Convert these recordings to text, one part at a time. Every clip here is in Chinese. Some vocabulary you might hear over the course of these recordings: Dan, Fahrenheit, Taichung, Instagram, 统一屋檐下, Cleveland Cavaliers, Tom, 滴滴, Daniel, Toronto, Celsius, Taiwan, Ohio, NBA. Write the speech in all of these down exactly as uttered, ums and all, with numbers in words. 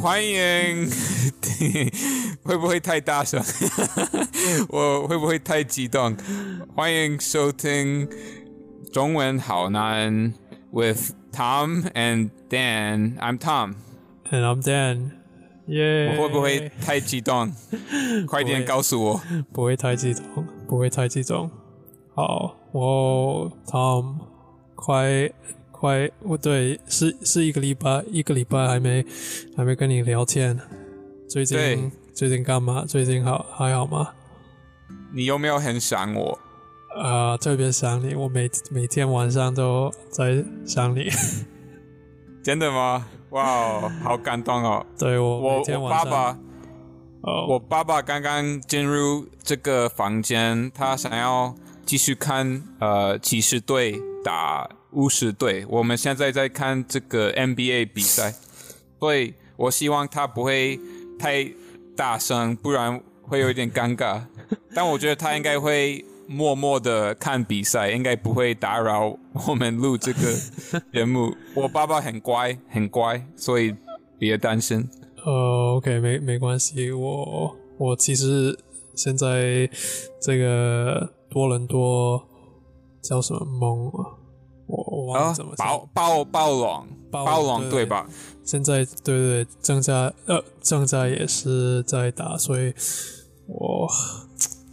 欢迎会不会太大声我会不会太激动？欢迎收听中文好难 with Tom and Dan. I'm Tom. And I'm Dan. Yeah. 我会不会太激动？快点告诉我。不会太激动，不会太激动。好，我 Tom 快快，我对是是一个礼拜一个礼拜还没还没跟你聊天。最近最近干嘛？最近好还好吗？你有没有很想我？啊、呃，特别想你，我每每天晚上都在想你。真的吗？哇、wow, ，好感动哦！对我，我每天晚上我爸爸， oh. 我爸爸刚刚进入这个房间，他想要继续看呃七十队打五十队，我们现在在看这个 N B A 比赛，所以我希望他不会太大声，不然会有一点尴尬。但我觉得他应该会默默的看比赛，应该不会打扰我们录这个节目。我爸爸很乖，很乖，所以别担心。呃 ，OK， 没没关系。我我其实现在这个多伦多叫什么梦啊？我我忘了怎么叫、啊。暴暴暴龙，暴龙对吧？现在对对，正在呃正在也是在打，所以我。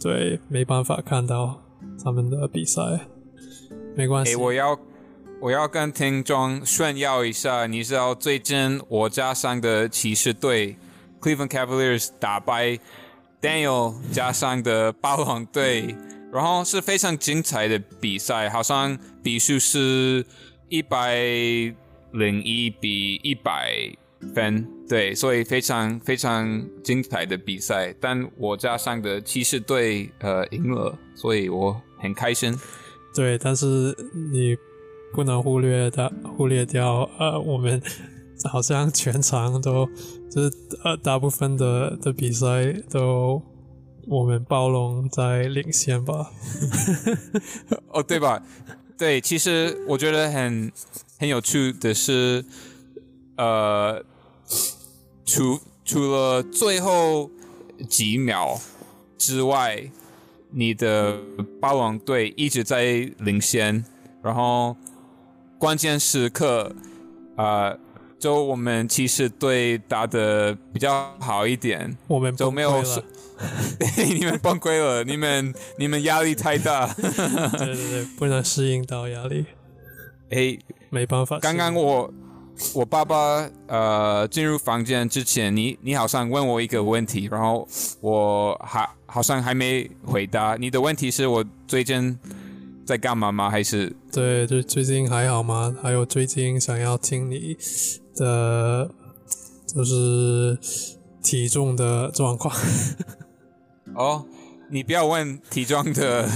对，没办法看到他们的比赛，没关系。欸、我要我要跟听众炫耀一下，你知道最近我家乡的骑士队 Cleveland Cavaliers 打败 Daniel 家乡的暴龙队，然后是非常精彩的比赛，好像比数是一百零一比一百。分对，所以非常非常精彩的比赛，但我加上的骑士队呃赢了，所以我很开心。对，但是你不能忽略的忽略掉呃，我们好像全场都就是呃大部分的的比赛都我们暴龙在领先吧？哦，对吧？对，其实我觉得很很有趣的是，呃。除, 除了最后几秒之外，你的暴龙队一直在领先，然后关键时刻、呃、就我们骑士队打得比较好一点，我们崩溃了你们崩溃了你们你们压力太大对对对，不能适应到压力、欸、没办法。刚刚我我爸爸呃进入房间之前，你你好像问我一个问题，然后我还好像还没回答。你的问题是我最近在干嘛吗？还是对，就最近还好吗？还有最近想要听你的就是体重的状况。哦，你不要问体重的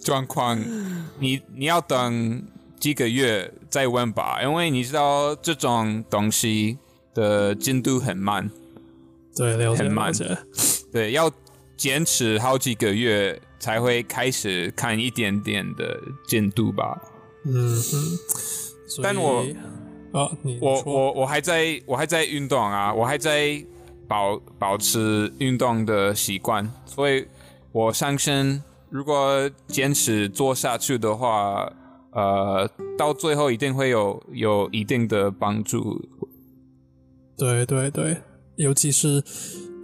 状况，你你要等几个月再问吧，因为你知道这种东西的进度很慢，对，了解，很慢，对，要坚持好几个月才会开始看一点点的进度吧。嗯哼，但我、啊、你我我我还在我还在运动啊，我还在保保持运动的习惯，所以我相信如果坚持做下去的话。呃，到最后一定会有有一定的帮助。对对对，尤其是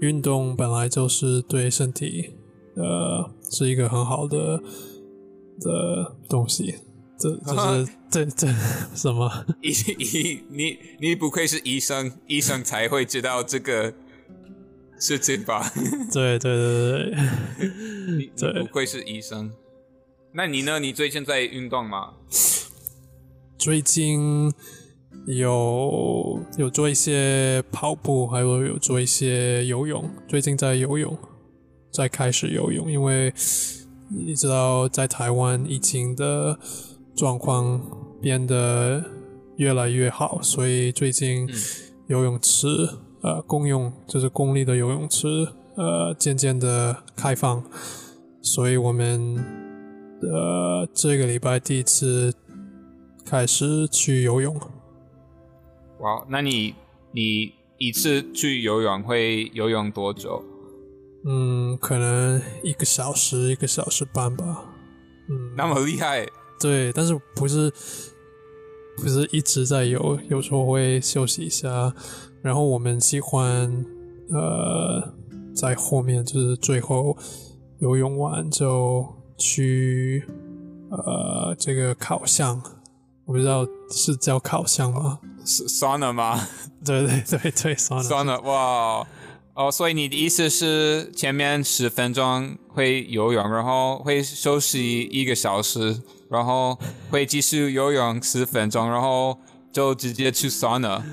运动本来就是对身体，呃，是一个很好的的东西。这这是这这什么？你你不愧是医生，医生才会知道这个事情吧？对对对对你，你不愧是医生。那你呢？你最近在运动吗？最近有有做一些跑步，还有有做一些游泳。最近在游泳，在开始游泳，因为你知道，在台湾疫情的状况变得越来越好，所以最近游泳池、嗯、呃公用就是公立的游泳池呃渐渐的开放，所以我们。呃，这个礼拜第一次开始去游泳。哇，那你你一次去游泳会游泳多久？嗯，可能一个小时一个小时半吧。嗯，那么厉害。对，但是不是不是一直在游，有时候会休息一下。然后我们喜欢呃在后面，就是最后游泳完就去呃这个烤箱，我不知道是叫烤箱吗？酸了吗？对对对对，酸了。酸了，哇！哦，所以你的意思是前面十分钟会游泳，然后会休息一个小时，然后会继续游泳十分钟，然后就直接去酸了。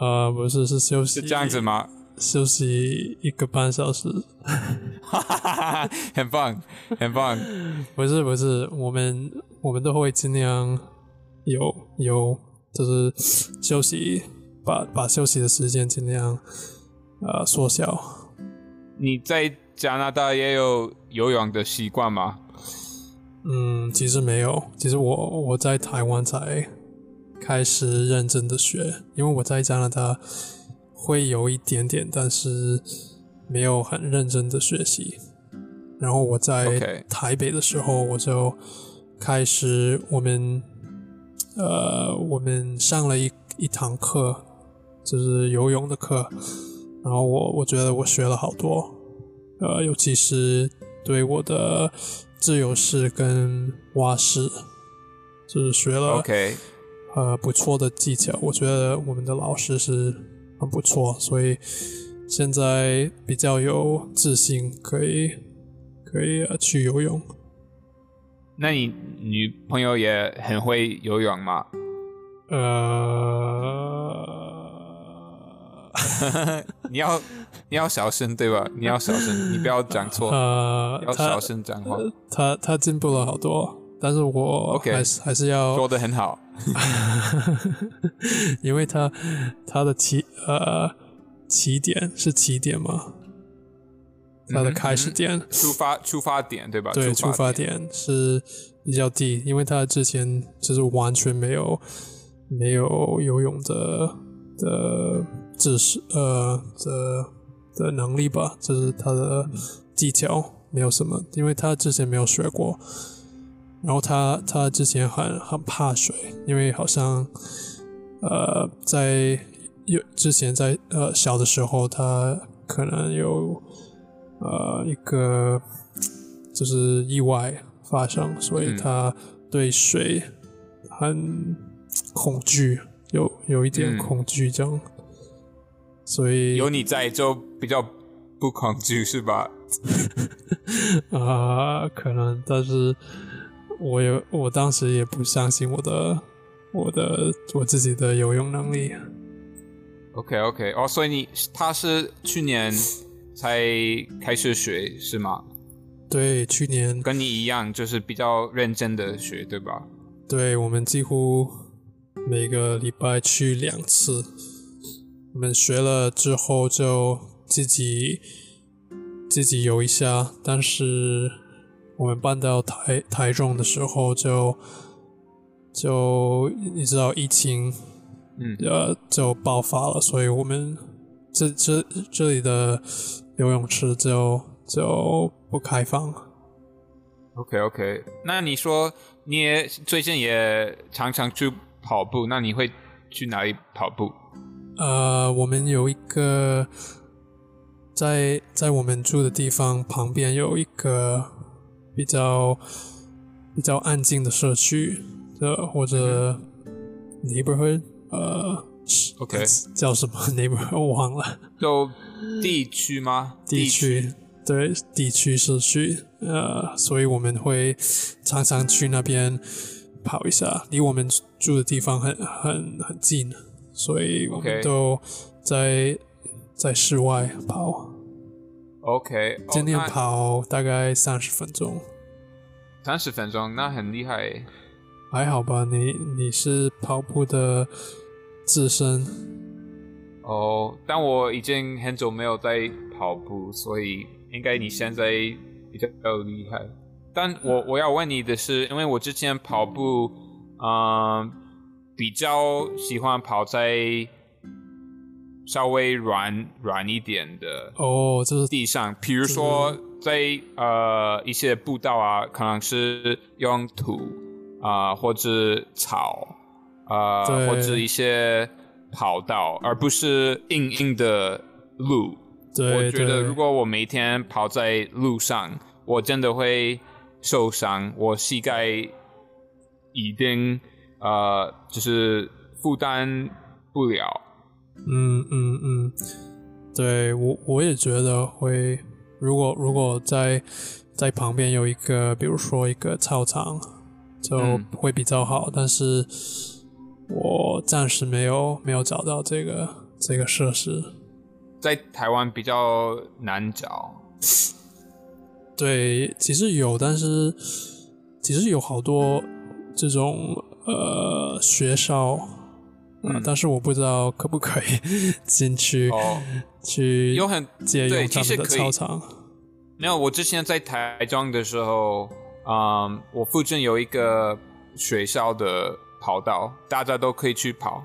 呃，不是，是休息。是这样子吗？休息一个半小时。哈哈哈哈，很棒，很棒。不是不是，我们我们都会尽量游游，就是休息，把把休息的时间尽量。呃，缩小。你在加拿大也有游泳的习惯吗？嗯，其实没有。其实我我在台湾才开始认真的学，因为我在加拿大会有一点点，但是没有很认真的学习。然后我在台北的时候，我就开始我们呃，我们上了一一堂课，就是游泳的课。然后我我觉得我学了好多，呃，尤其是对我的自由式跟蛙式，就是学了 OK， 呃，不错的技巧。我觉得我们的老师是很不错，所以现在比较有自信，可以可以、呃、去游泳。那你女朋友也很会游泳吗？呃。你要你要小声对吧？你要小声，你不要讲错。呃，要小声讲话。他他进步了好多，但是我还是、okay, 还是要说得很好，因为他他的起呃起点是起点嘛，他的开始点、嗯嗯、出发出发点对吧？对，出发点是比较低，因为他之前就是完全没有没有游泳的的。知识呃的的能力吧，就是他的技巧没有什么，因为他之前没有学过，然后他他之前很很怕水，因为好像呃在有之前在呃小的时候，他可能有呃一个就是意外发生，所以他对水很恐惧，有有一点恐惧这样。所以有你在就比较不恐惧是吧？啊、呃，可能，但是我也我当时也不相信我的我的我自己的游泳能力。OK OK， 哦，所以你他是去年才开始学是吗？对，去年跟你一样，就是比较认真的学对吧？对，我们几乎每个礼拜去两次。我们学了之后就自己自己游一下，但是我们搬到台台中的时候就就你知道疫情，嗯，呃，就爆发了，所以我们这这这里的游泳池就就不开放。OK OK， 那你说你也最近也常常去跑步，那你会去哪里跑步？呃，我们有一个在在我们住的地方旁边有一个比较比较安静的社区，或者 neighborhood， 呃 ，OK， 叫什么 neighborhood 我忘了，就地区吗？地区，对，地区社区，呃，所以我们会常常去那边跑一下，离我们住的地方很很很近。所以我们都在、okay. 在室外跑 ，OK， 今天跑大概三十分钟，三十分钟那很厉害，还好吧？你你是跑步的资深哦， oh, 但我已经很久没有在跑步，所以应该你现在比较厉害。但我我要问你的是，因为我之前跑步，嗯、呃。比较喜欢跑在稍微软软一点的哦，就是地上，比如说在呃一些步道啊，可能是用土啊、呃、或者草啊、呃，或者一些跑道，而不是硬硬的路。对，我觉得如果我每天跑在路上，我真的会受伤，我膝盖一定呃就是负担不了。嗯嗯嗯，对，我我也觉得会，如果如果在在旁边有一个，比如说一个操场，就会比较好。嗯、但是，我暂时没有没有找到这个这个设施，在台湾比较难找。对，其实有，但是其实有好多这种呃学校。嗯、但是我不知道可不可以进去、哦、去借用他们的操场。没有，我之前在台中的时候、嗯、我附近有一个学校的跑道，大家都可以去跑。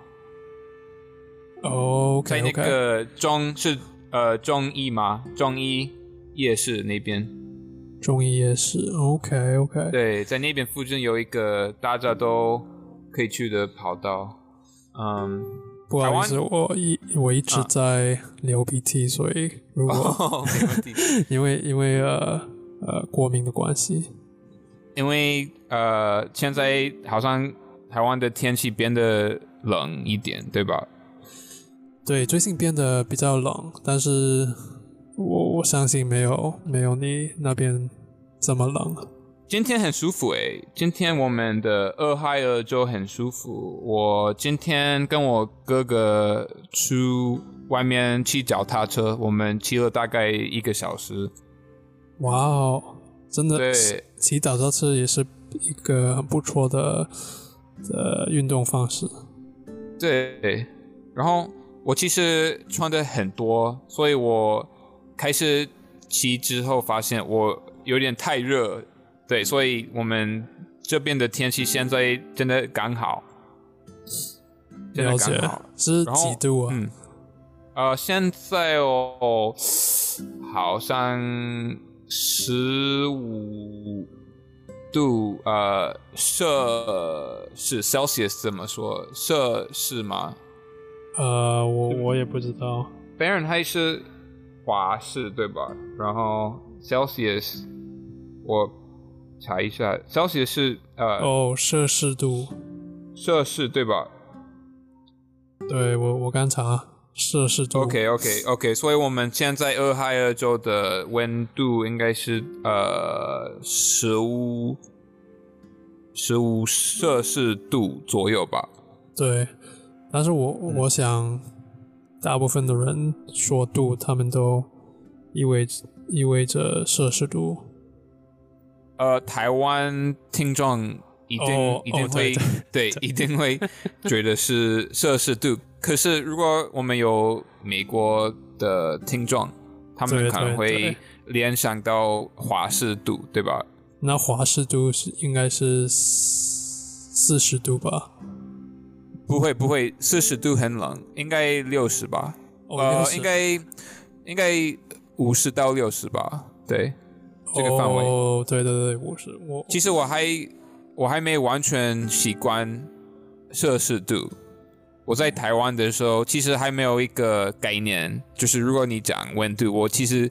哦 okay, 在那个中、okay. 是、呃、中一吗？中一夜市那边。中一夜市 ,OK,OK、okay, okay. 对，在那边附近有一个大家都可以去的跑道。嗯，不好意思，我一我一直在流鼻涕，啊、所以如果、哦、没问题因为因为呃呃过敏的关系，因为呃现在好像台湾的天气变得冷一点，对吧？对，最近变得比较冷，但是我我相信没有没有你那边这么冷。今天很舒服诶，今天我们的二嗨二就很舒服。我今天跟我哥哥去外面骑脚踏车，我们骑了大概一个小时。哇哦，真的，对，骑脚踏车也是一个很不错的的运动方式。对，然后我其实穿的很多，所以我开始骑之后发现我有点太热。对，所以我们这边的天气现在真的刚好，真的刚好。是几度啊？嗯，呃，现在哦，好像十五度，呃，摄氏 Celsius 怎么说？摄氏吗？呃，我我也不知道。Fahrenheit 是华氏对吧？然后 Celsius 我。查一下，消息是呃哦，摄氏度，摄氏对吧？对，我我刚查摄氏度。OK OK OK， 所以我们现在俄亥俄州的温度应该是呃十五十五摄氏度左右吧？对，但是我我想，大部分的人说度，他们都意味意味着摄氏度。呃，台湾听众一定、oh, 一定会、oh, 对, 对, 对, 对一定会觉得是摄氏度，可是如果我们有美国的听众，他们可能会联想到华氏度，对吧？那华氏度是应该是四十度吧？不会不会，四十度很冷，应该六十吧？ Oh, 呃， 六十. 应该应该五十到六十吧？对。这个范围哦， oh, 对对对，我是我。其实我还我还没完全习惯摄氏度。我在台湾的时候，其实还没有一个概念，就是如果你讲温度，我其实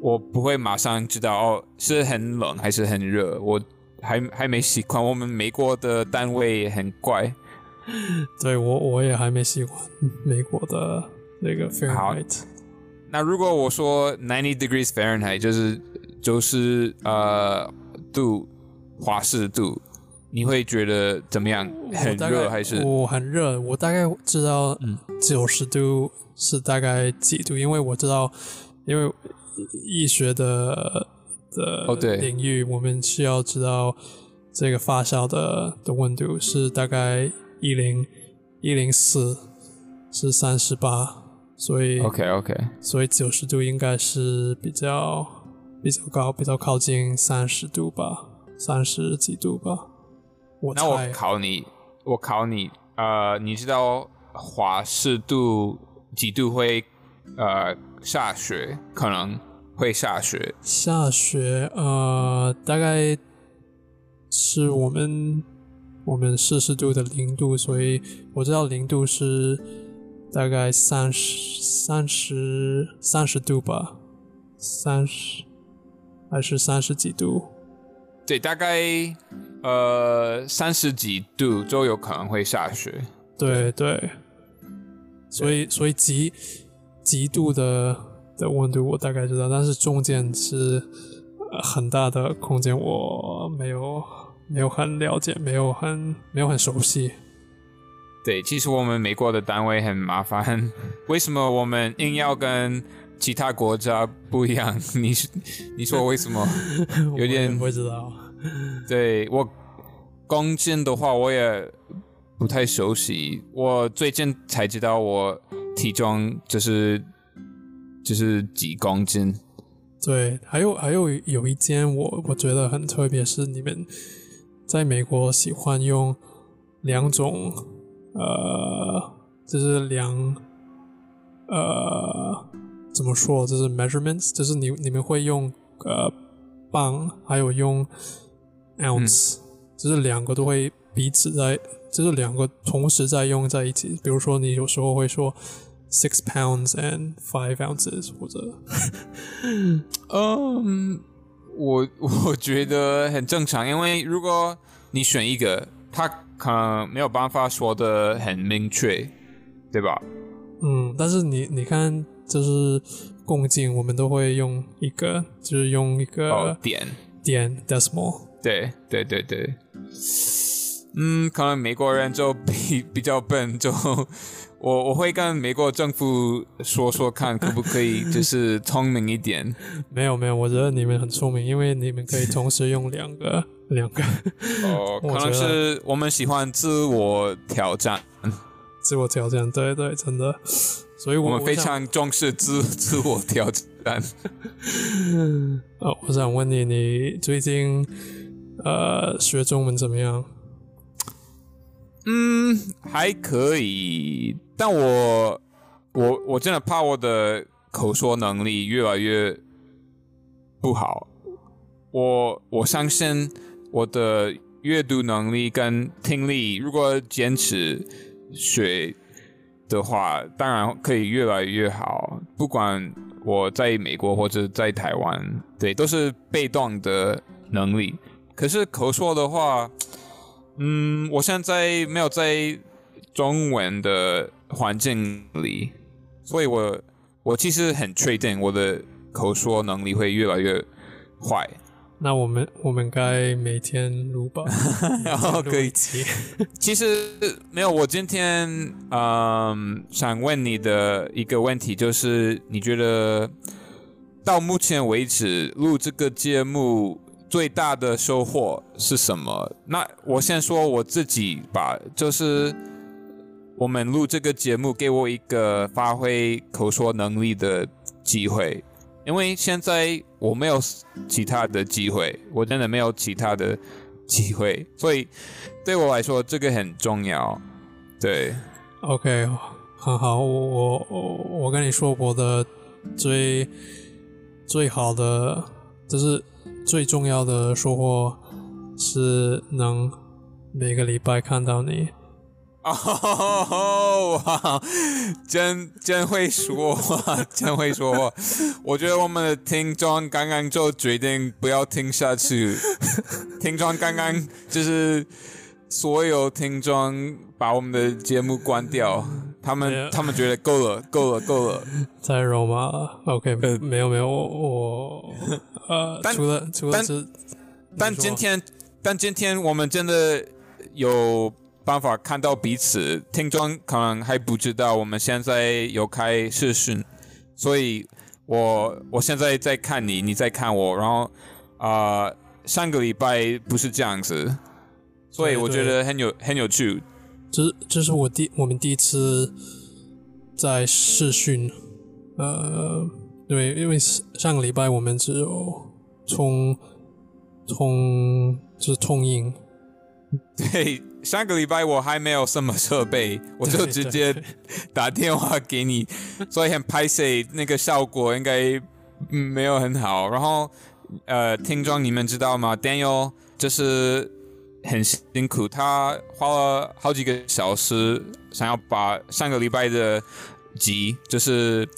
我不会马上知道哦，是很冷还是很热，我还还没习惯。我们美国的单位很怪，对我我也还没习惯美国的那个 Fahrenheit。那如果我说ninety degrees Fahrenheit， 就是就是呃度华氏度，你会觉得怎么样？很热还是？我很热，我大概知道九十度是大概几度，因为我知道，因为医学的的领域，我们需要知道这个发烧的的温度是大概一零一零四是三十八，所以 OK OK， 所以九十度应该是比较。比较高，比较靠近三十度吧，三十几度吧。我猜那我考你，我考你，呃，你知道华氏度几度会呃下雪，可能会下雪。下雪呃，大概是我们我们摄氏度的零度，所以我知道零度是大概三十三十三十度吧，三十还是三十几度？对，大概呃三十几度就有可能会下雪。对对，所以所以极极度的的温度我大概知道，但是中间是很大的空间，我没有没有很了解，没有很没有很熟悉。对，其实我们美国的单位很麻烦，为什么我们硬要跟其他国家不一样？你你说为什么？有点我不知道。对，我公斤的话我也不太熟悉，我最近才知道我体重就是就是几公斤。对，还有还有有一件我我觉得很特别，是你们在美国喜欢用两种呃，就是量呃怎么说，就是 measurements， 就是你你们会用呃磅，还有用 ounce，、嗯、就是两个都会彼此在。就是两个同时在用在一起，比如说你有时候会说 six pounds and five ounces， 或者，嗯，我我觉得很正常，因为如果你选一个，他可能没有办法说得很明确，对吧？嗯，但是你你看，就是公斤，我们都会用一个，就是用一个、哦、点点 decimal， 对对对对。嗯，可能美国人就 比, 比较笨，就我我会跟美国政府说说看，可不可以就是聪明一点？没有没有，我觉得你们很聪明，因为你们可以同时用两个两个。哦，可能是我们喜欢自我挑战。自我挑战，对对，真的。所以我，我们非常重视自自我挑战。哦，我想问你，你最近呃学中文怎么样？嗯，还可以，但我我我真的怕我的口说能力越来越不好。我我相信我的阅读能力跟听力，如果坚持学的话，当然可以越来越好。不管我在美国或者在台湾，对，都是被动的能力。可是口说的话，嗯，我现在没有在中文的环境里，所以我我其实很确定我的口说能力会越来越坏。那我们我们该每天录吧，然后可以。其实没有，我今天嗯想问你的一个问题，就是你觉得到目前为止录这个节目最大的收获是什么？那我先说我自己吧，就是我们录这个节目给我一个发挥口说能力的机会，因为现在我没有其他的机会，我真的没有其他的机会，所以对我来说这个很重要。对 ，OK， 很好，我我我跟你说，我的最最好的就是。最重要的收获是能每个礼拜看到你。哦，哇，真真会说话，真会说话。我觉得我们的听众刚刚就决定不要听下去，听众刚刚就是所有听众把我们的节目关掉。他们、yeah. 他们觉得够了够了够了，太肉麻了。OK， 没有没有，我我呃，除了除了是，但今天但今天我们真的有办法看到彼此，听众可能还不知道我们现在有开视讯，所以我我现在在看你，你在看我，然后啊、呃，上个礼拜不是这样子，所以我觉得很有很有趣。这这是我第我们第一次在视讯，呃，对，因为上个礼拜我们只有通通就是通音，对，下个礼拜我还没有什么设备，我就直接打电话给你，所以很抱歉，那个效果应该没有很好。然后呃，听众你们知道吗 ？Daniel 就是很辛苦，他花了好几个小时，想要把上个礼拜的集就是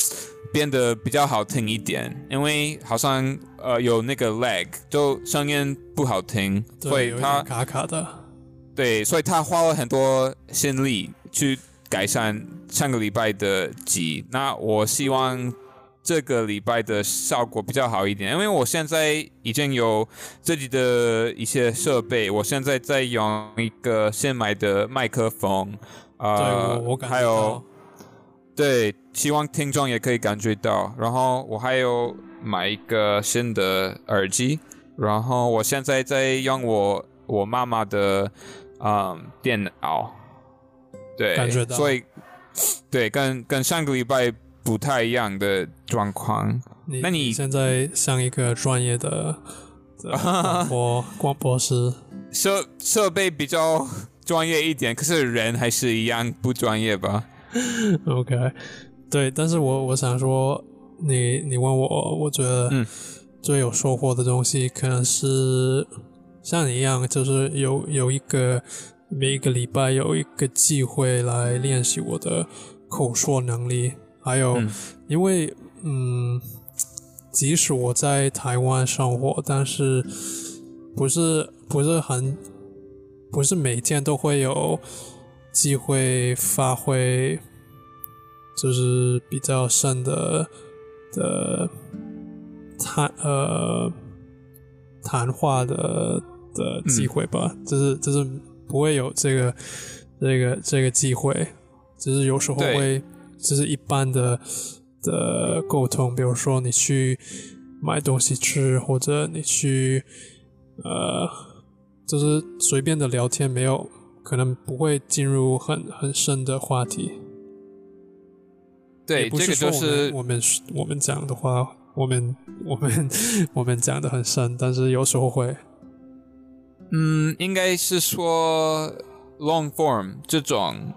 变得比较好听一点，因为好像呃有那个 lag， 就声音不好听，所以他有点卡卡的。对，所以他花了很多心力去改善上个礼拜的集。那我希望这个礼拜的效果比较好一点，因为我现在已经有自己的一些设备，我现在在用一个新买的麦克风，呃，对，我感觉到，还有，对，希望听众也可以感觉到。然后我还有买一个新的耳机，然后我现在在用我我妈妈的嗯电脑，对，感觉到，所以对，跟跟上个礼拜不太一样的状况。那你现在像一个专业的广播广播师，设设备比较专业一点，可是人还是一样不专业吧。 OK， 对，但是我我想说，你你问我，我觉得最有收获的东西可能是像你一样，就是有有一个每一个礼拜有一个机会来练习我的口说能力。还有，嗯、因为嗯，即使我在台湾生活，但是不是不是很不是每天都会有机会发挥，就是比较深的的谈呃谈话的的机会吧，嗯、就是就是不会有这个这个这个机会，就是有时候会。就是一般的的沟通，比如说你去买东西吃，或者你去呃，就是随便的聊天，没有可能不会进入很很深的话题。对，这个就是我们我们讲的话，我们我们我们讲的很深，但是有时候会，嗯，应该是说 long form 这种。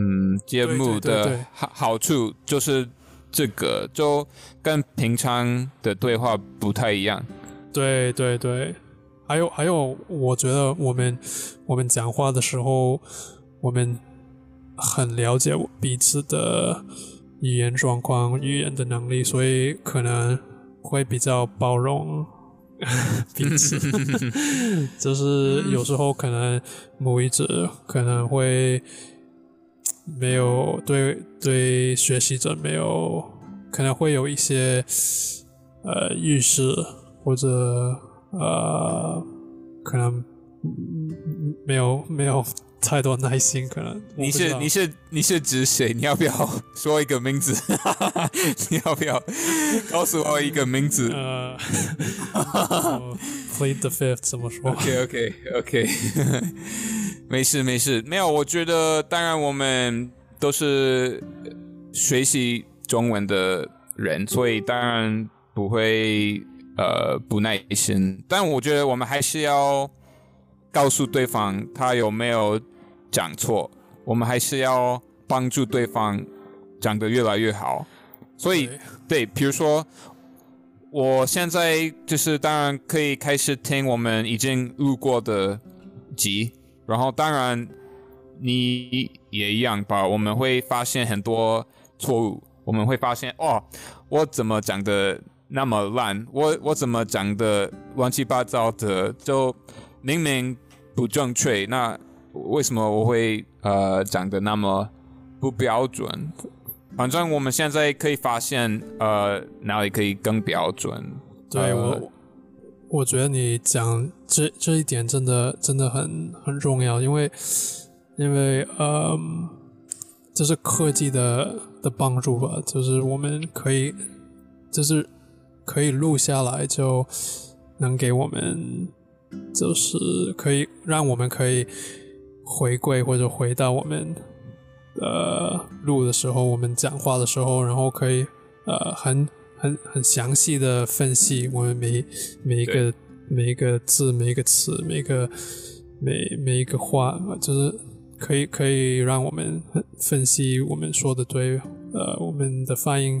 嗯，节目的好处就是这个，就跟平常的对话不太一样。对对对，还有还有，我觉得我们我们讲话的时候，我们很了解彼此的语言状况、语言的能力，所以可能会比较包容彼此。就是有时候可能母语者可能会。没有对对学习者没有可能会有一些呃预示或者呃可能没有没有太多耐心可能。你是你是你是指谁？你要不要说一个名字？你要不要告诉我一个名字？呃，plead the fifth 怎么说 ？OK OK OK 。没事没事，没有。我觉得，当然我们都是学习中文的人，所以当然不会呃不耐心。但我觉得我们还是要。告诉对方他有没有讲错，我们还是要帮助对方讲得越来越好。所以，对，比如说，我现在就是当然可以开始听我们已经录过的集，然后当然你也一样吧，我们会发现很多错误，我们会发现哦，我怎么讲得那么烂，我我怎么讲得乱七八糟的，就。明明不正确，那为什么我会呃讲得那么不标准？反正我们现在可以发现呃哪里可以更标准。对、呃、我，我觉得你讲这这一点真的真的很很重要，因为因为呃这是科技的的帮助吧，就是我们可以就是可以录下来，就能给我们。就是可以让我们可以回归或者回到我们呃录的时候，我们讲话的时候，然后可以呃很很很详细的分析我们每每一个每一个字、每一个词、每一个每每一个话，就是可以可以让我们分析我们说的对，呃，我们的发音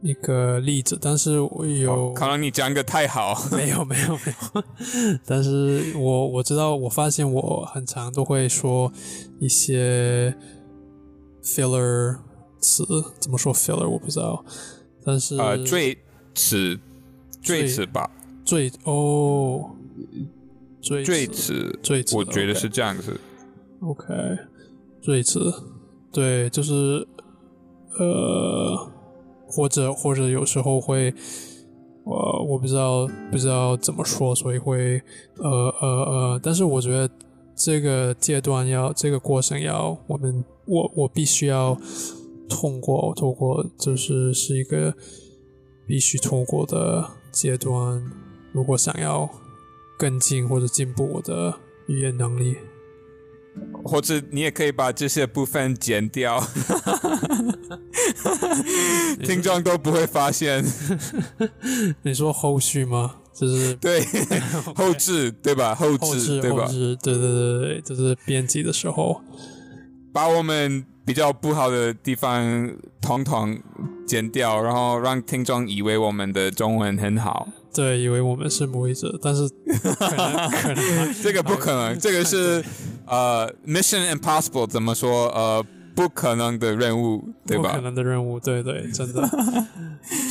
一个例子，但是我有、哦、可能你讲的太好，没有没有没有，但是我我知道，我发现我很常都会说一些 filler 词，怎么说 filler 我不知道，但是呃赘词赘词吧，赘哦赘词赘词，我觉得是这样子。OK， 赘词，对，就是呃。或者或者有时候会，呃，我不知道不知道怎么说，所以会呃呃呃，但是我觉得这个阶段要这个过程要我们我我必须要通过通过，就是是一个必须通过的阶段，如果想要更进或者进步我的语言能力，或者你也可以把这些部分剪掉。听众都不会发现。你说后续吗？就是对后置对吧？后置对吧？对对对对，就是编辑的时候，把我们比较不好的地方统统剪掉，然后让听众以为我们的中文很好。对，以为我们是母语者，但是可能可能这个不可能，这个是呃 Mission Impossible 怎么说呃。不可能的任务，对吧？不可能的任务，对对，真的。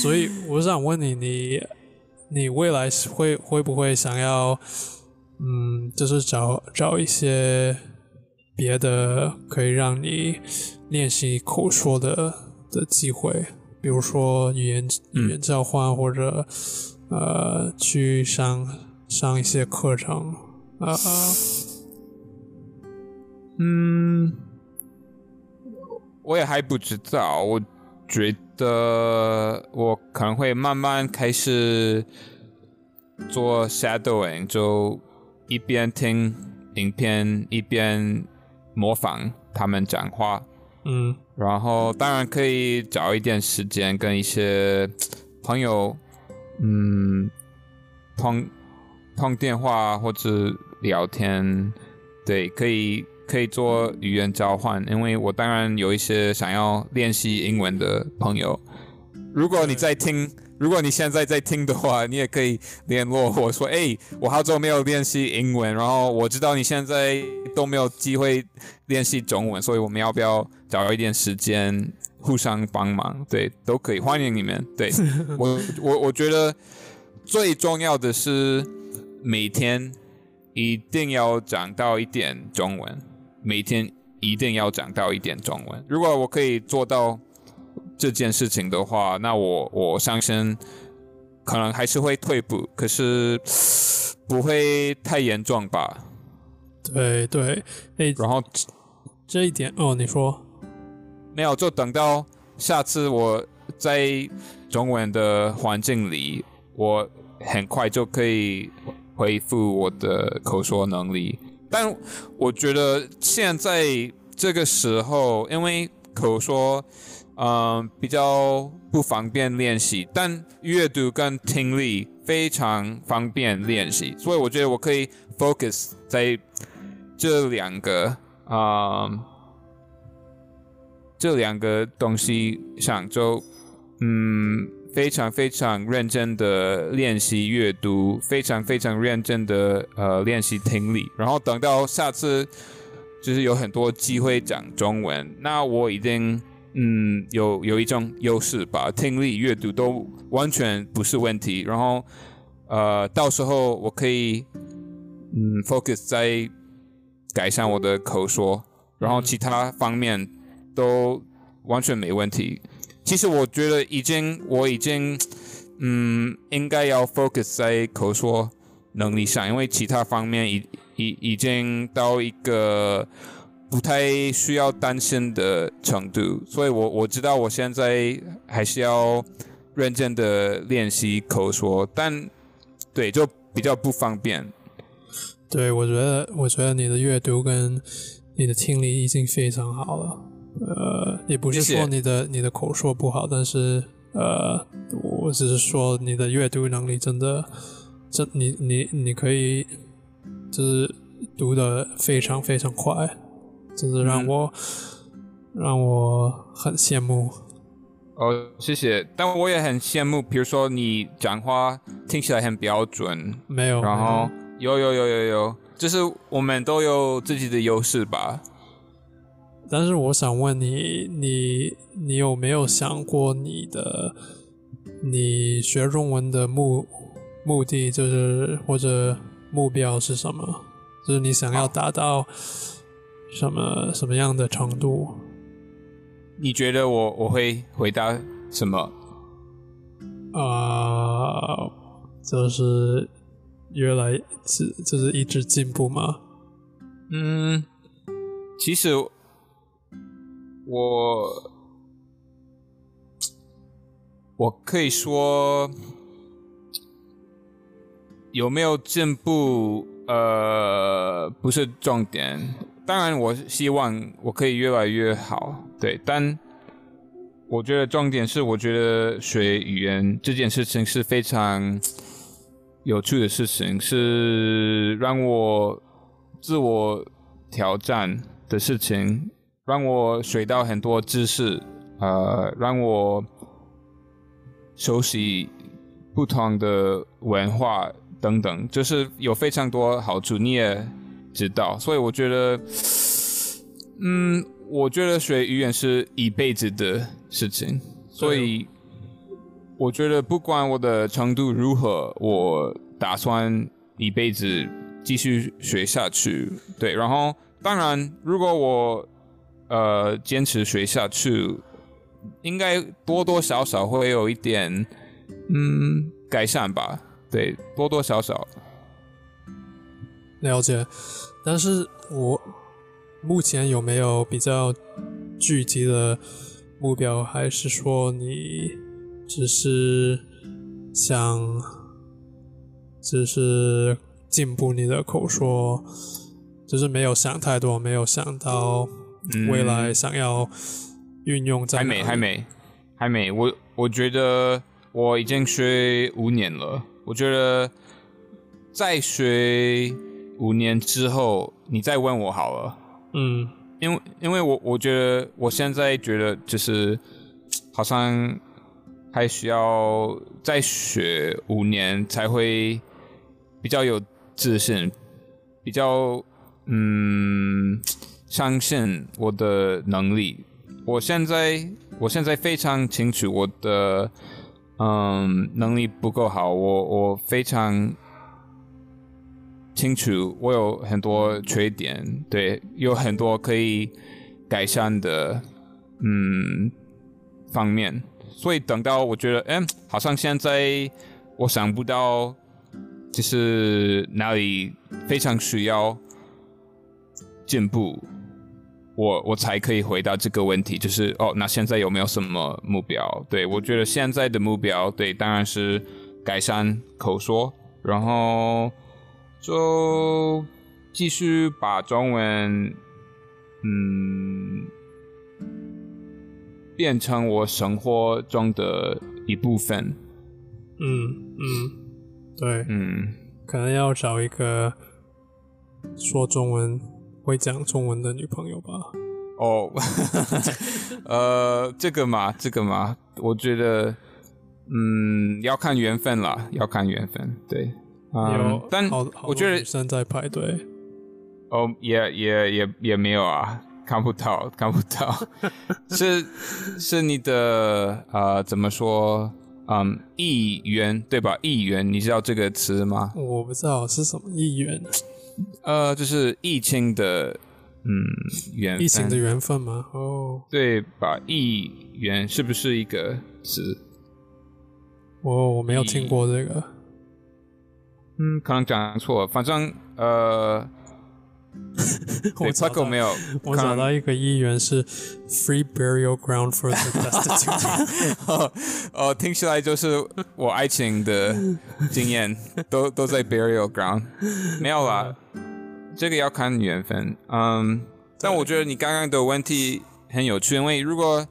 所以我想问你，你你未来会会不会想要，嗯，就是找找一些别的可以让你练习口说的的机会，比如说语言语言交换，或者呃去上上一些课程啊、呃，嗯。我也还不知道，我觉得我可能会慢慢开始做 shadowing， 就一边听影片一边模仿他们讲话。嗯，然后当然可以找一点时间跟一些朋友，嗯，通通电话或者聊天，对，可以。可以做语言交换，因为我当然有一些想要练习英文的朋友。如果你在听，如果你现在在听的话，你也可以联络我说：“哎、欸，我好久没有练习英文，然后我知道你现在都没有机会练习中文，所以我们要不要找一点时间互相帮忙？”对，都可以，欢迎你们。对，我我我觉得最重要的是每天一定要讲到一点中文。每天一定要讲到一点中文。如果我可以做到这件事情的话，那我我相信可能还是会退步，可是不会太严重吧？对对，哎，然后这一点哦，你说没有？就等到下次我在中文的环境里，我很快就可以恢复我的口说能力。但我觉得现在这个时候，因为口说，嗯、呃，比较不方便练习，但阅读跟听力非常方便练习，所以我觉得我可以 focus 在这两个，嗯、呃，这两个东西上，就嗯，非常非常认真的练习阅读，非常非常认真的呃练习听力，然后等到下次就是有很多机会讲中文，那我一定嗯有有一种优势吧，听力、阅读都完全不是问题。然后呃到时候我可以嗯 focus 在改善我的口说，然后其他方面都完全没问题。其实我觉得已经，我已经，嗯，应该要 focus 在口说能力上，因为其他方面已已已经到一个不太需要担心的程度，所以 我, 我知道我现在还是要认真的练习口说，但对就比较不方便。对，我觉得我觉得你的阅读跟你的听力已经非常好了，呃，也不是说你的你的口说不好，但是呃，我只是说你的阅读能力真的，真你你你可以就是读得非常非常快。真是让我、嗯、让我很羡慕哦，谢谢。但我也很羡慕，比如说你讲话听起来很标准，没有，然后有有有有有，就是我们都有自己的优势吧。但是我想问你，你你有没有想过你的你学中文的目目的就是或者目标是什么？就是你想要达到什么什么样的程度？你觉得我我会回答什么？呃，就是越来就是一直进步吗？嗯，其实我我可以说有没有进步，呃，不是重点。当然我希望我可以越来越好，对，但我觉得重点是我觉得学语言这件事情是非常有趣的事情，是让我自我挑战的事情，让我学到很多知识，呃，让我熟悉不同的文化等等，就是有非常多好处，你也知道，所以我觉得，嗯，我觉得学语言是一辈子的事情，所以我觉得不管我的程度如何，我打算一辈子继续学下去。对，然后当然，如果我呃坚持学下去，应该多多少少会有一点嗯改善吧。对，多多少少。了解，但是我目前有没有比较具体的目标，还是说你只是想只是进步你的口说，就是没有想太多，没有想到未来想要运用在哪里？嗯，还没还没还没我我觉得我已经学五年了，我觉得再学五年之后你再问我好了。嗯，因为因为我我觉得我现在觉得就是好像还需要再学五年才会比较有自信，比较嗯相信我的能力。我现在我现在非常清楚我的嗯能力不够好，我我非常清楚我有很多缺点，对，有很多可以改善的嗯方面，所以等到我觉得嗯好像现在我想不到就是哪里非常需要进步，我我才可以回答这个问题，就是哦那现在有没有什么目标？对，我觉得现在的目标，对，当然是改善口说，然后就继续把中文，嗯，变成我生活中的一部分。嗯嗯，对，嗯，可能要找一个说中文、会讲中文的女朋友吧。哦，呃，这个嘛，这个嘛，我觉得，嗯，要看缘分啦，要看缘分，对。嗯，但我觉得女生在排队，哦，也也也也没有啊，看不到，看不到，是是你的呃，怎么说？嗯，意愿对吧？意愿，你知道这个词吗？我不知道是什么意愿。呃，就是疫情的嗯缘分，疫情的缘分吗？哦，对吧？意愿是不是一个词？我我没有听过这个。嗯，可能讲错了，反正呃，我这个没有，我找到一个议员是 Free Burial Ground for the Destitute。 哦, 哦，听起来就是我爱情的经验都都在 Burial Ground。 没有啦，这个要看缘分。嗯，但我觉得你刚刚的问题很有趣，因为如果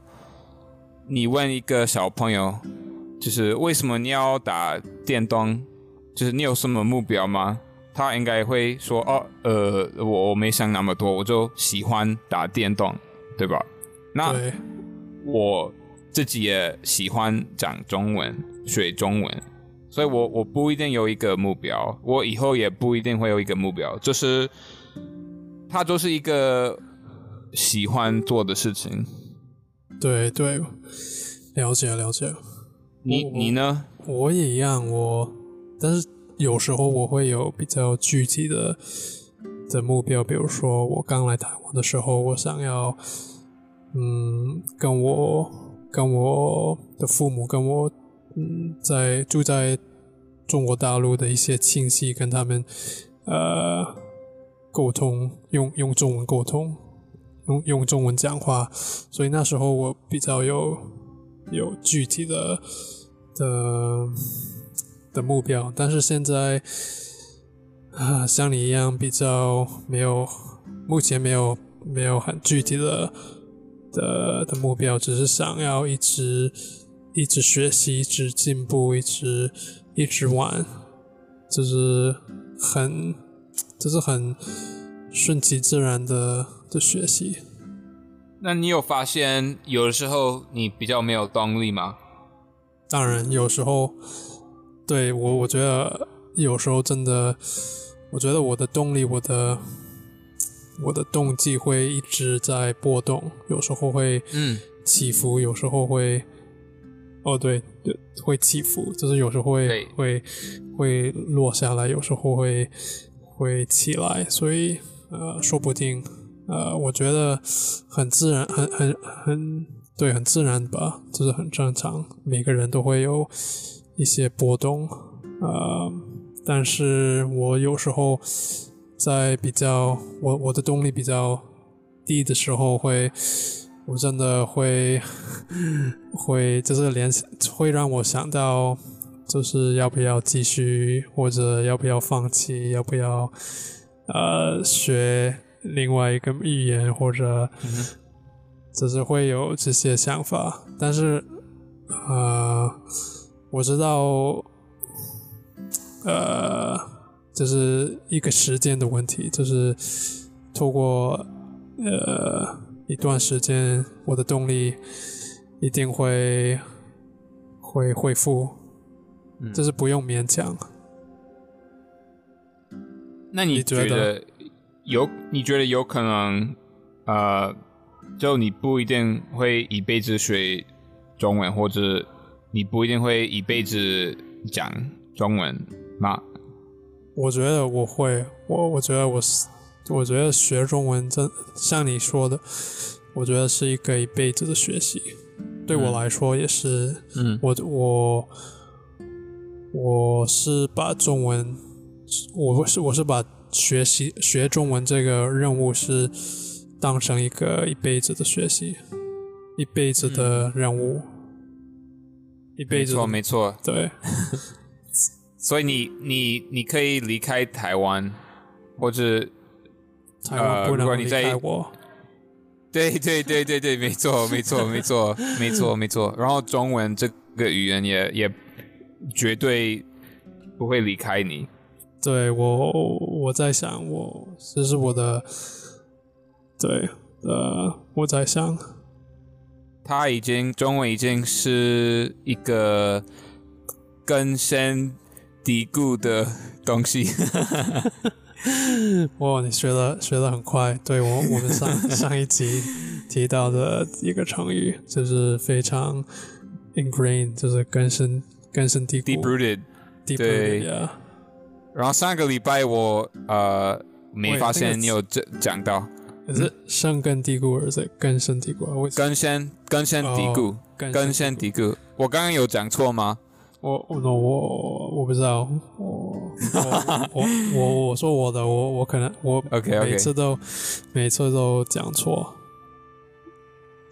你问一个小朋友就是为什么你要打电动，就是你有什么目标吗，他应该会说哦，呃，我没想那么多，我就喜欢打电动，对吧？那对，我自己也喜欢讲中文，学中文，所以我我不一定有一个目标，我以后也不一定会有一个目标，就是它就是一个喜欢做的事情。对对，了解了解。你你呢？我也一样，我但是。有时候我会有比较具体的的目标，比如说我刚来台湾的时候，我想要嗯跟我跟我的父母，跟我嗯在住在中国大陆的一些亲戚跟他们呃沟通，用用中文沟通，用用中文讲话，所以那时候我比较有有具体的的。的目标，但是现在啊，像你一样比较没有，目前没有没有很具体的的的目标，只是想要一直一直学习，一直进步，一直一直玩，就是很就是很顺其自然的的学习。那你有发现有的时候你比较没有动力吗？当然，有时候。对，我我觉得有时候真的，我觉得我的动力，我的我的动机会一直在波动，有时候会起伏，嗯、有时候会哦对，会起伏，就是有时候会会会落下来，有时候会会起来，所以呃，说不定呃，我觉得很自然，很很很对，很自然吧，就是很正常，每个人都会有。一些波动，呃，但是我有时候在比较我我的动力比较低的时候会，我真的会会就是联会让我想到，就是要不要继续，或者要不要放弃，要不要呃学另外一个语言，或者就是会有这些想法，但是呃。我知道呃这是一个时间的问题，就是透过呃一段时间，我的动力一定会会恢复，嗯，这是不用勉强。那你觉得有你觉得有可能呃就你不一定会一辈子学中文，或者你不一定会一辈子讲中文吗？我觉得我会，我我觉得我我觉得学中文真像你说的，我觉得是一个一辈子的学习。对我来说也是，嗯，我我我是把中文，我是我是把学习学中文这个任务是当成一个一辈子的学习，一辈子的任务。嗯，一辈子，没错没错，对。所以你你你可以离开台湾，或者台湾不能离开我。呃、对对对对对，没错没错没错没错没错。然后中文这个语言也也绝对不会离开你。对，我我在想，我这是我的，对，呃，我在想。他已经中文已经是一个根深蒂固的东西。哇，你学的学的很快。对，我我们上上一集提到的一个成语，就是非常 ingrained， 就是根深根深蒂固。Deep rooted。Deep rooted。Yeah. 然后上个礼拜我呃没发现你有讲到。是深根蒂固，还是根深蒂固？根深根深蒂固，根深蒂固。我刚刚有讲错吗？我我我我不知道，我我我 我, 我说我的，我我可能我每次都 okay, okay. 每次都讲错。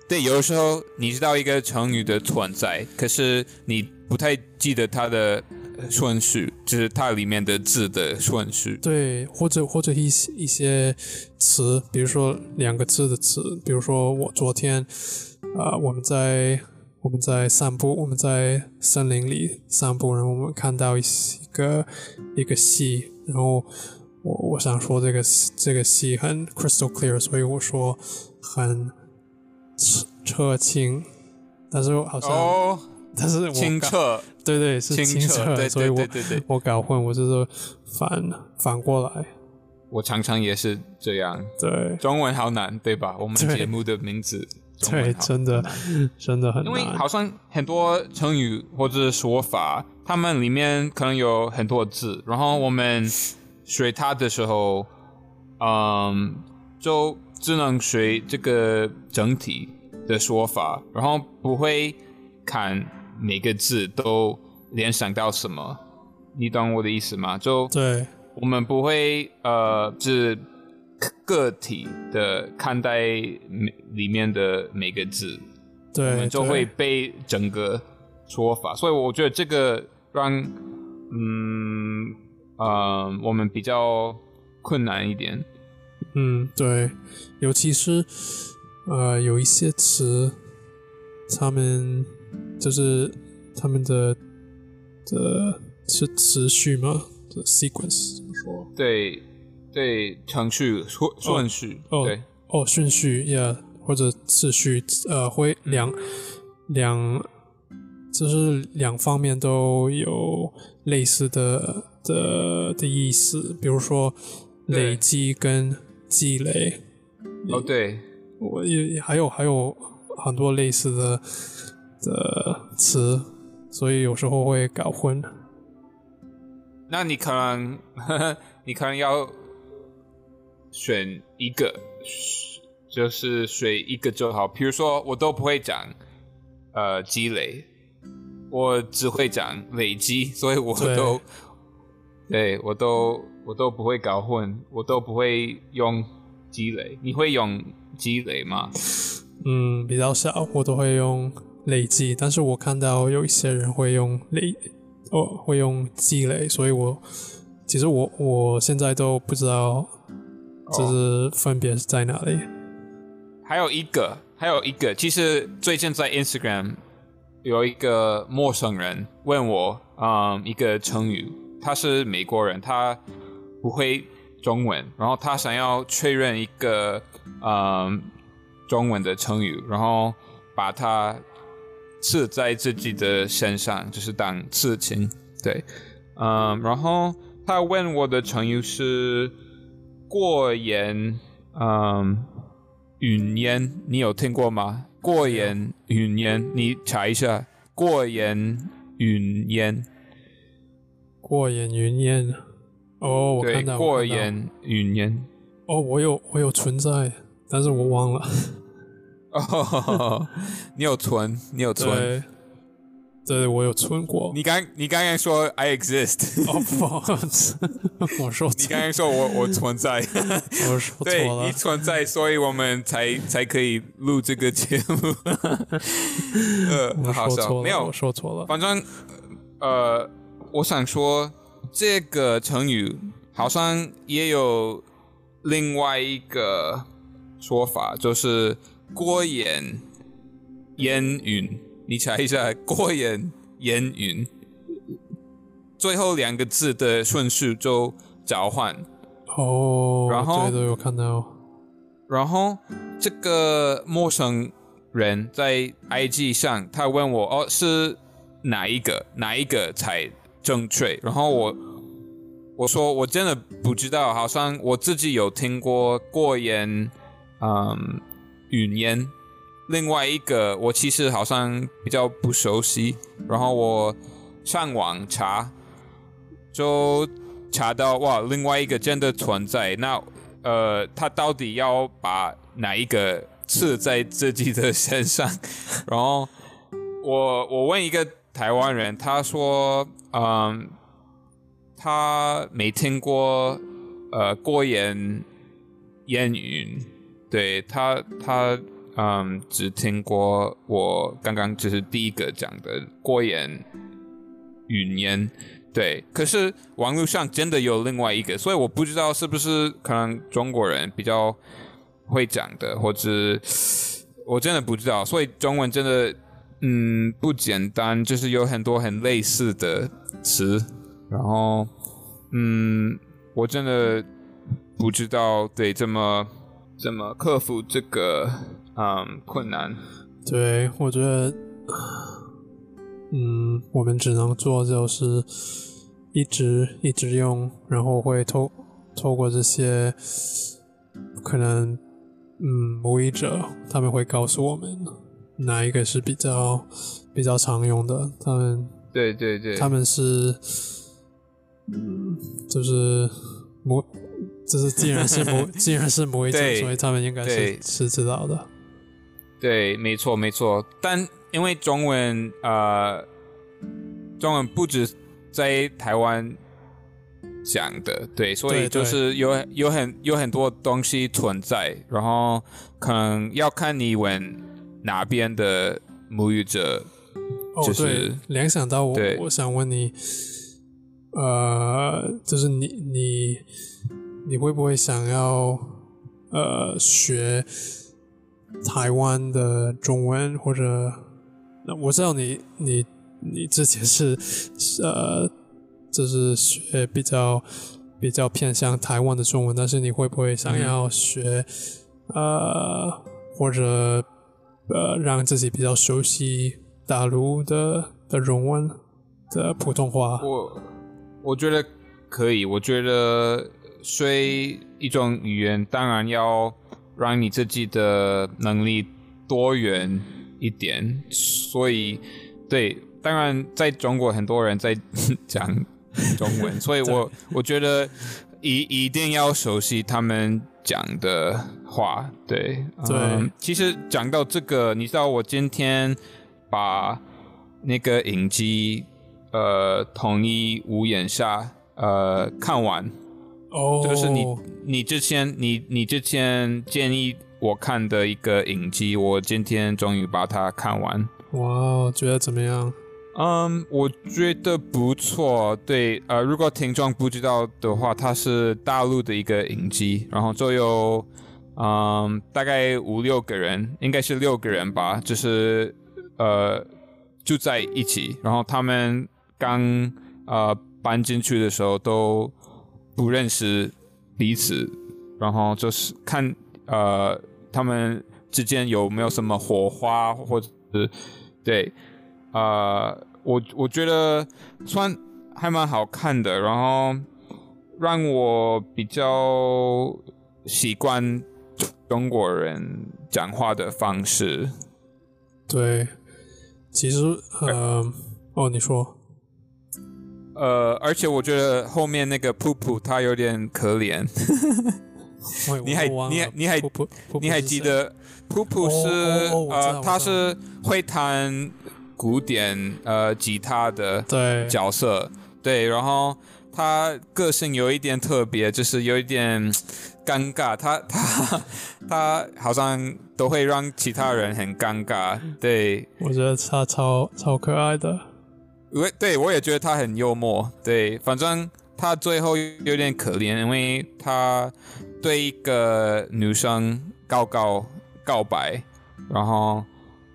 对，有时候你知道一个成语的存在，可是你不太记得它的顺序，就是它里面的字的顺序。对，或者或者一些一些词，比如说两个字的词，比如说我昨天啊、呃，我们在。我们在散步，我们在森林里散步，然后我们看到一个一个溪，然后我我想说这个这个溪很 crystal clear， 所以我说很澈清，但是好像、哦、但是我清澈，对对是清澈，所以我我搞混，我就是反反过来。我常常也是这样，对，中文好难，对吧？我们节目的名字。对，真的真的很难，因为好像很多成语或者说法，他们里面可能有很多字，然后我们学它的时候，嗯，就只能学这个整体的说法，然后不会看每个字都联想到什么，你懂我的意思吗？就对，我们不会呃，只个体的看待里面的每个字，对，我们就会被整个说法，所以我觉得这个让嗯呃我们比较困难一点。嗯，对，尤其是呃有一些词，他们就是他们的的是词序吗？ sequence 怎么说？对。对，程序顺序，哦对哦顺序呀， yeah, 或者次序，呃，会两两就是两方面都有类似的的的意思，比如说累积跟积累。哦，对，我也还有还有很多类似的的词，所以有时候会搞混。那你可能呵呵你可能要。选一个，就是选一个就好。比如说，我都不会讲，呃，积累，我只会讲累积，所以我都，对，对我都我都不会搞混，我都不会用积累。你会用积累吗？嗯，比较少，我都会用累积，但是我看到有一些人会用累，哦，会用积累，所以我其实我我现在都不知道。这是分别在哪里？还有一个，还有一个，其实最近在 Instagram 有一个陌生人问我，嗯，一个成语，他是美国人，他不会中文，然后他想要确认一个嗯中文的成语，然后把它刺在自己的身上，就是当刺青。对，嗯，然后他问我的成语是。过眼嗯云烟，你有听过吗？过眼云烟，你查一下。过眼云烟，过眼云烟。哦，我看到。对，过眼云烟。哦，我有我有存在，但是我忘了。哦，你有存，你有存。对，我有存过。你刚你刚刚说 I exist， 哦不，我说你刚刚说我我存在，我说错了，对，你存在，所以我们才才可以录这个节目。呃，好笑，没有，我说错了。反正呃，我想说这个成语好像也有另外一个说法，就是过眼烟云。你查一下过眼烟云，最后两个字的顺序就交换。哦，然后对对，我看到。然后这个陌生人在 I G 上，他问我哦是哪一个哪一个才正确？然后我我说我真的不知道，好像我自己有听过过眼嗯云烟。另外一个我其实好像比较不熟悉，然后我上网查，就查到哇，另外一个真的存在。那呃，他到底要把哪一个刺在自己的身上？然后我我问一个台湾人，他说，嗯，他没听过呃过眼烟云，对他他嗯只听过我刚刚就是第一个讲的过眼云烟。对，可是网络上真的有另外一个，所以我不知道是不是可能中国人比较会讲的，或者我真的不知道，所以中文真的嗯不简单，就是有很多很类似的词，然后嗯我真的不知道对怎么怎么克服这个嗯困难。对，我觉得嗯，我们只能做就是一直一直用，然后会透透过这些可能嗯母语者，他们会告诉我们哪一个是比较比较常用的，他们对对对，他们是嗯就是母就是既然是母既然是母语者，所以他们应该是是知道的。对，没错没错，但因为中文呃中文不止在台湾讲的，对，所以就是有有很有很多东西存在，然后可能要看你问哪边的母语者，就是、哦、对，联想到我我想问你呃就是你你你会不会想要呃学台湾的中文，或者我知道你你你之前是呃，就是学比较比较偏向台湾的中文，但是你会不会想要学、嗯、呃，或者呃，让自己比较熟悉大陆的的中文的普通话？我我觉得可以，我觉得学一种语言当然要让你自己的能力多元一点，所以对，当然在中国很多人在讲中文，所以我我觉得一一定要熟悉他们讲的话，对对、嗯。其实讲到这个，你知道我今天把那个影集呃《统一屋檐下》呃看完。哦、oh. ，就是你，你之前你你之前建议我看的一个影集，我今天终于把它看完。哇、wow, ，觉得怎么样？嗯、um, ，我觉得不错。对，呃，如果听众不知道的话，它是大陆的一个影集，然后就有嗯大概五六个人，应该是六个人吧，就是呃住在一起，然后他们刚呃搬进去的时候都不认识彼此，然后就是看呃他们之间有没有什么火花，或者是对呃我我觉得算还蛮好看的，然后让我比较习惯中国人讲话的方式。对，其实呃哦你说。呃，而且我觉得后面那个噗噗他有点可怜。你还你还你还你还记得噗噗是、哦哦、呃他是会弹古典呃吉他的角色，对，对，然后他个性有一点特别，就是有一点尴尬，他他他好像都会让其他人很尴尬，对，我觉得他超超可爱的。对，我也觉得他很幽默。对，反正他最后有点可怜，因为他对一个女生告告告白，然后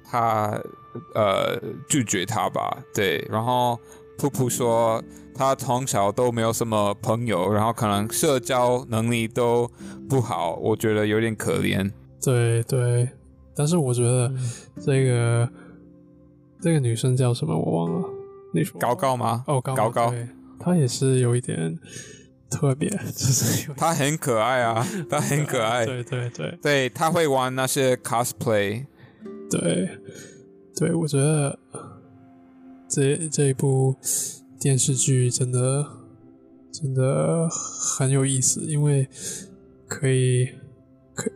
他呃拒绝他吧。对，然后噗噗说他从小都没有什么朋友，然后可能社交能力都不好，我觉得有点可怜。对对，但是我觉得这个这个女生叫什么我忘了。你说高高吗？哦，高高，高高，他也是有一点特别，就是他很可爱啊，他很可爱，对对对，对，他会玩那些 cosplay， 对，对，我觉得这这一部电视剧真的真的很有意思，因为可以可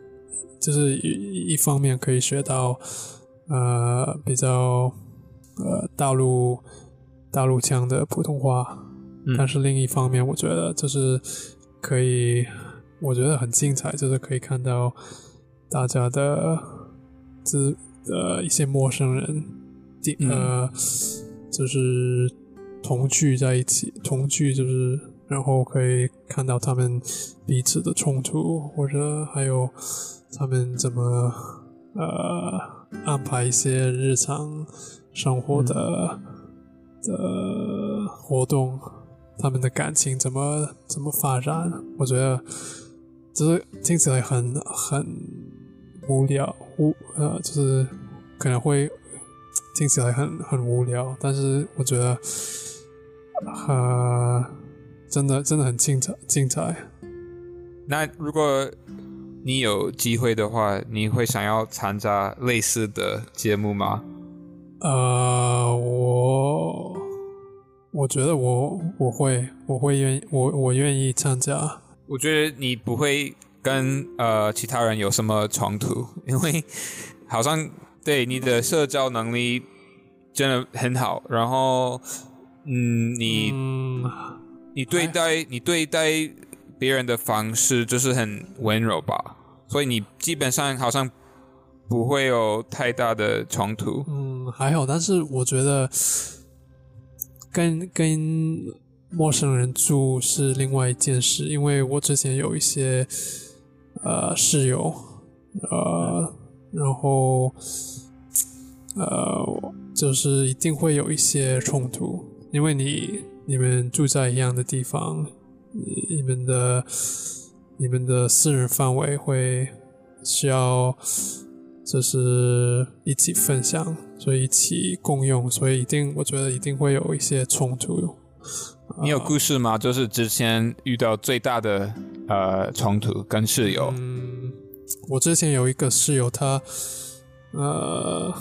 就是一方面可以学到呃比较。呃大陆大陆腔的普通话、嗯、但是另一方面我觉得就是可以，我觉得很精彩，就是可以看到大家的自呃一些陌生人、嗯、呃就是同居在一起，同居就是然后可以看到他们彼此的冲突，或者还有他们怎么呃安排一些日常生活的、嗯、的活动，他们的感情怎么怎么发展，我觉得就是听起来很很无聊，无呃就是可能会听起来很很无聊，但是我觉得呃真的真的很精彩精彩。那如果你有机会的话，你会想要参加类似的节目吗？呃我我觉得我我会我会愿我我愿意参加。我觉得你不会跟呃其他人有什么冲突，因为好像对你的社交能力真的很好，然后嗯你嗯你对待你对待别人的方式就是很温柔吧，所以你基本上好像不会有太大的冲突。嗯，还好，但是我觉得。跟跟陌生人住是另外一件事，因为我之前有一些呃室友，呃，然后呃就是一定会有一些冲突，因为你你们住在一样的地方，你们的你们的私人范围会需要就是一起分享，所以一起共用，所以一定我觉得一定会有一些冲突。你有故事吗、呃、就是之前遇到最大的呃冲突跟室友？嗯，我之前有一个室友，他呃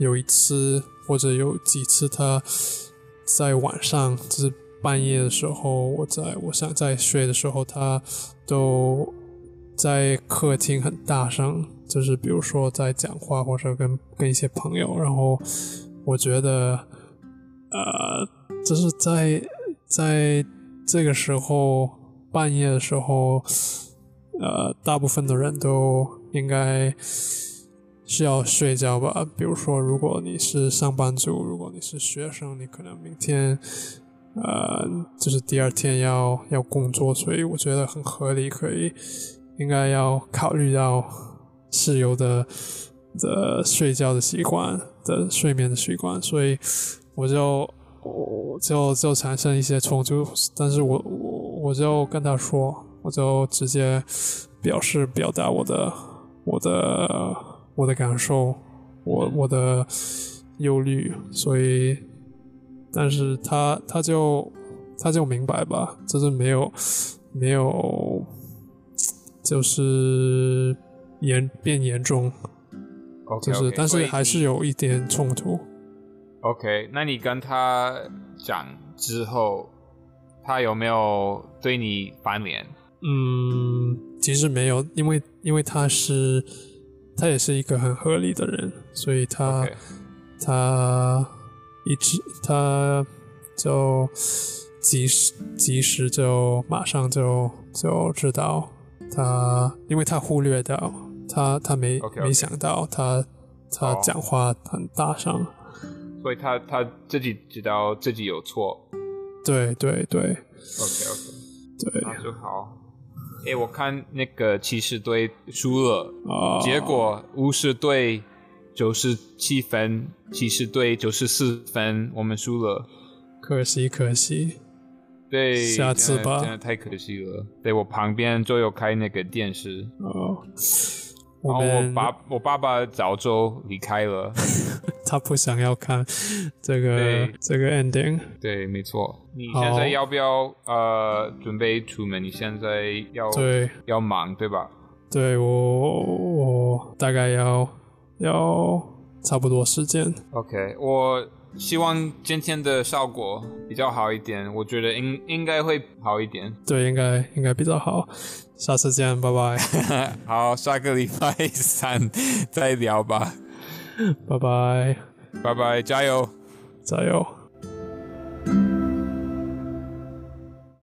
有一次或者有几次他在晚上就是半夜的时候，我在我想在睡的时候，他都在客厅很大声，就是比如说在讲话或者跟跟一些朋友，然后我觉得呃就是在在这个时候半夜的时候呃大部分的人都应该是要睡觉吧，比如说如果你是上班族，如果你是学生，你可能明天呃就是第二天要要工作，所以我觉得很合理，可以应该要考虑到室友的的睡觉的习惯的睡眠的习惯，所以我就我就就产生一些冲突，但是我我我就跟他说，我就直接表示表达我的我的我的感受，我我的忧虑，所以但是他他就他就明白吧，就是没有没有就是严变严重 okay, 就是 okay, 但是还是有一点冲突。 OK， 那你跟他讲之后他有没有对你翻脸？嗯，其实没有，因为因为他是他也是一个很合理的人，所以他、okay. 他一直他就及时及时就马上就就知道，他因为他忽略到他他没 okay, okay. 没想到他他讲话很大声、oh. 所以他他自己知道自己有错。对对对 OK OK 对，那就好。诶，我看那个骑士队输了、oh. 结果巫师队九十七分，骑士队九十四分，我们输了，可惜可惜。对，下次吧，真的太可惜了。对，我旁边就有开那个电视哦，然后我爸我爸爸早就离开了他不想要看这个这个 ending。 对，没错。你现在要不要呃准备出门？你现在要对要忙对吧？对，我我大概要要差不多时间。 OK， 我希望今天的效果比较好一点，我觉得应应该会好一点。对，应该应该比较好。下次见，拜拜。好，下个礼拜三再聊吧。拜拜，拜拜，加油。加油！